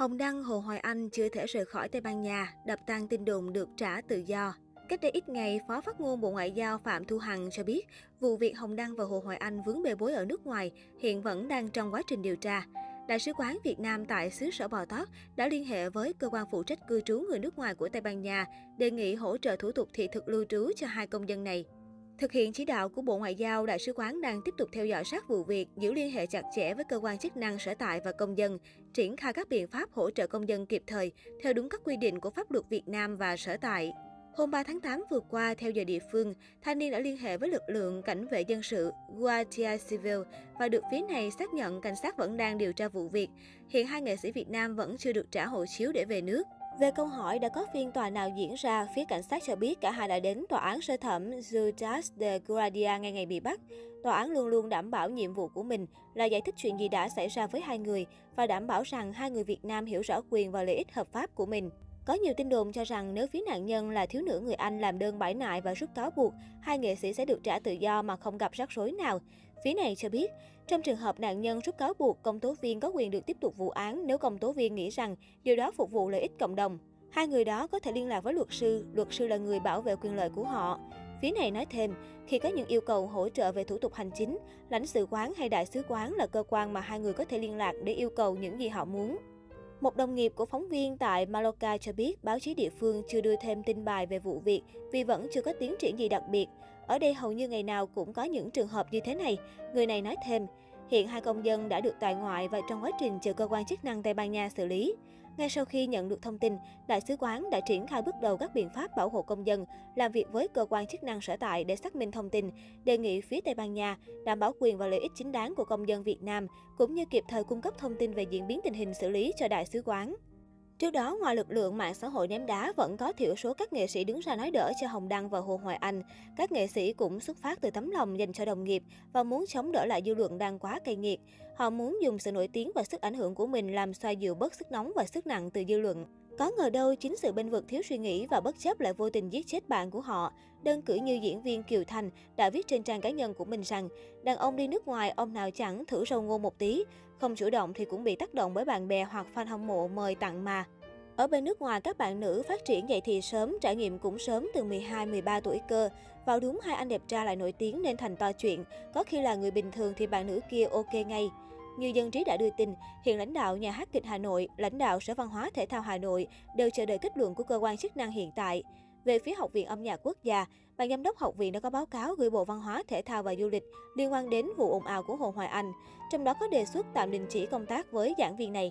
Hồng Đăng, Hồ Hoài Anh chưa thể rời khỏi Tây Ban Nha, đập tan tin đồn được trả tự do. Cách đây ít ngày, Phó Phát ngôn Bộ Ngoại giao Phạm Thu Hằng cho biết, vụ việc Hồng Đăng và Hồ Hoài Anh vướng bê bối ở nước ngoài hiện vẫn đang trong quá trình điều tra. Đại sứ quán Việt Nam tại xứ sở Bò Tót đã liên hệ với cơ quan phụ trách cư trú người nước ngoài của Tây Ban Nha đề nghị hỗ trợ thủ tục thị thực lưu trú cho hai công dân này. Thực hiện chỉ đạo của Bộ Ngoại giao, Đại sứ quán đang tiếp tục theo dõi sát vụ việc, giữ liên hệ chặt chẽ với cơ quan chức năng sở tại và công dân, triển khai các biện pháp hỗ trợ công dân kịp thời, theo đúng các quy định của pháp luật Việt Nam và sở tại. Hôm 3 tháng 8 vừa qua, theo giờ địa phương, thanh niên đã liên hệ với lực lượng cảnh vệ dân sự Guardia Civil và được phía này xác nhận cảnh sát vẫn đang điều tra vụ việc. Hiện hai nghệ sĩ Việt Nam vẫn chưa được trả hộ chiếu để về nước. Về câu hỏi đã có phiên tòa nào diễn ra, phía cảnh sát cho biết cả hai đã đến tòa án sơ thẩm Zutas de Gradia ngay ngày bị bắt. Tòa án luôn luôn đảm bảo nhiệm vụ của mình là giải thích chuyện gì đã xảy ra với hai người và đảm bảo rằng hai người Việt Nam hiểu rõ quyền và lợi ích hợp pháp của mình. Có nhiều tin đồn cho rằng nếu phía nạn nhân là thiếu nữ người Anh làm đơn bãi nại và rút cáo buộc, hai nghệ sĩ sẽ được trả tự do mà không gặp rắc rối nào. Phía này cho biết, trong trường hợp nạn nhân rút cáo buộc, công tố viên có quyền được tiếp tục vụ án nếu công tố viên nghĩ rằng điều đó phục vụ lợi ích cộng đồng. Hai người đó có thể liên lạc với luật sư là người bảo vệ quyền lợi của họ. Phía này nói thêm, khi có những yêu cầu hỗ trợ về thủ tục hành chính, lãnh sự quán hay đại sứ quán là cơ quan mà hai người có thể liên lạc để yêu cầu những gì họ muốn. Một đồng nghiệp của phóng viên tại Maloka cho biết báo chí địa phương chưa đưa thêm tin bài về vụ việc vì vẫn chưa có tiến triển gì đặc biệt. Ở đây hầu như ngày nào cũng có những trường hợp như thế này, người này nói thêm. Hiện hai công dân đã được tại ngoại và trong quá trình chờ cơ quan chức năng Tây Ban Nha xử lý. Ngay sau khi nhận được thông tin, Đại sứ quán đã triển khai bước đầu các biện pháp bảo hộ công dân, làm việc với cơ quan chức năng sở tại để xác minh thông tin, đề nghị phía Tây Ban Nha đảm bảo quyền và lợi ích chính đáng của công dân Việt Nam, cũng như kịp thời cung cấp thông tin về diễn biến tình hình xử lý cho Đại sứ quán. Trước đó, ngoài lực lượng mạng xã hội ném đá, vẫn có thiểu số các nghệ sĩ đứng ra nói đỡ cho Hồng Đăng và Hồ Hoài Anh. Các nghệ sĩ cũng xuất phát từ tấm lòng dành cho đồng nghiệp và muốn chống đỡ lại dư luận đang quá cay nghiệt. Họ muốn dùng sự nổi tiếng và sức ảnh hưởng của mình làm xoa dịu bớt sức nóng và sức nặng từ dư luận. Có ngờ đâu, chính sự bênh vực thiếu suy nghĩ và bất chấp lại vô tình giết chết bạn của họ. Đơn cử như diễn viên Kiều Thành đã viết trên trang cá nhân của mình rằng, đàn ông đi nước ngoài, ông nào chẳng thử rau ngô một tí, không chủ động thì cũng bị tác động bởi bạn bè hoặc fan hâm mộ mời tặng mà. Ở bên nước ngoài, các bạn nữ phát triển dậy thì sớm, trải nghiệm cũng sớm từ 12-13 tuổi cơ. Vào đúng hai anh đẹp trai lại nổi tiếng nên thành to chuyện, có khi là người bình thường thì bạn nữ kia ok ngay. Như dân trí đã đưa tin, hiện lãnh đạo Nhà hát kịch Hà Nội, lãnh đạo Sở Văn hóa Thể thao Hà Nội đều chờ đợi kết luận của cơ quan chức năng hiện tại. Về phía Học viện Âm nhạc Quốc gia, ban giám đốc học viện đã có báo cáo gửi Bộ Văn hóa, Thể thao và Du lịch liên quan đến vụ ồn ào của Hồ Hoài Anh, trong đó có đề xuất tạm đình chỉ công tác với giảng viên này.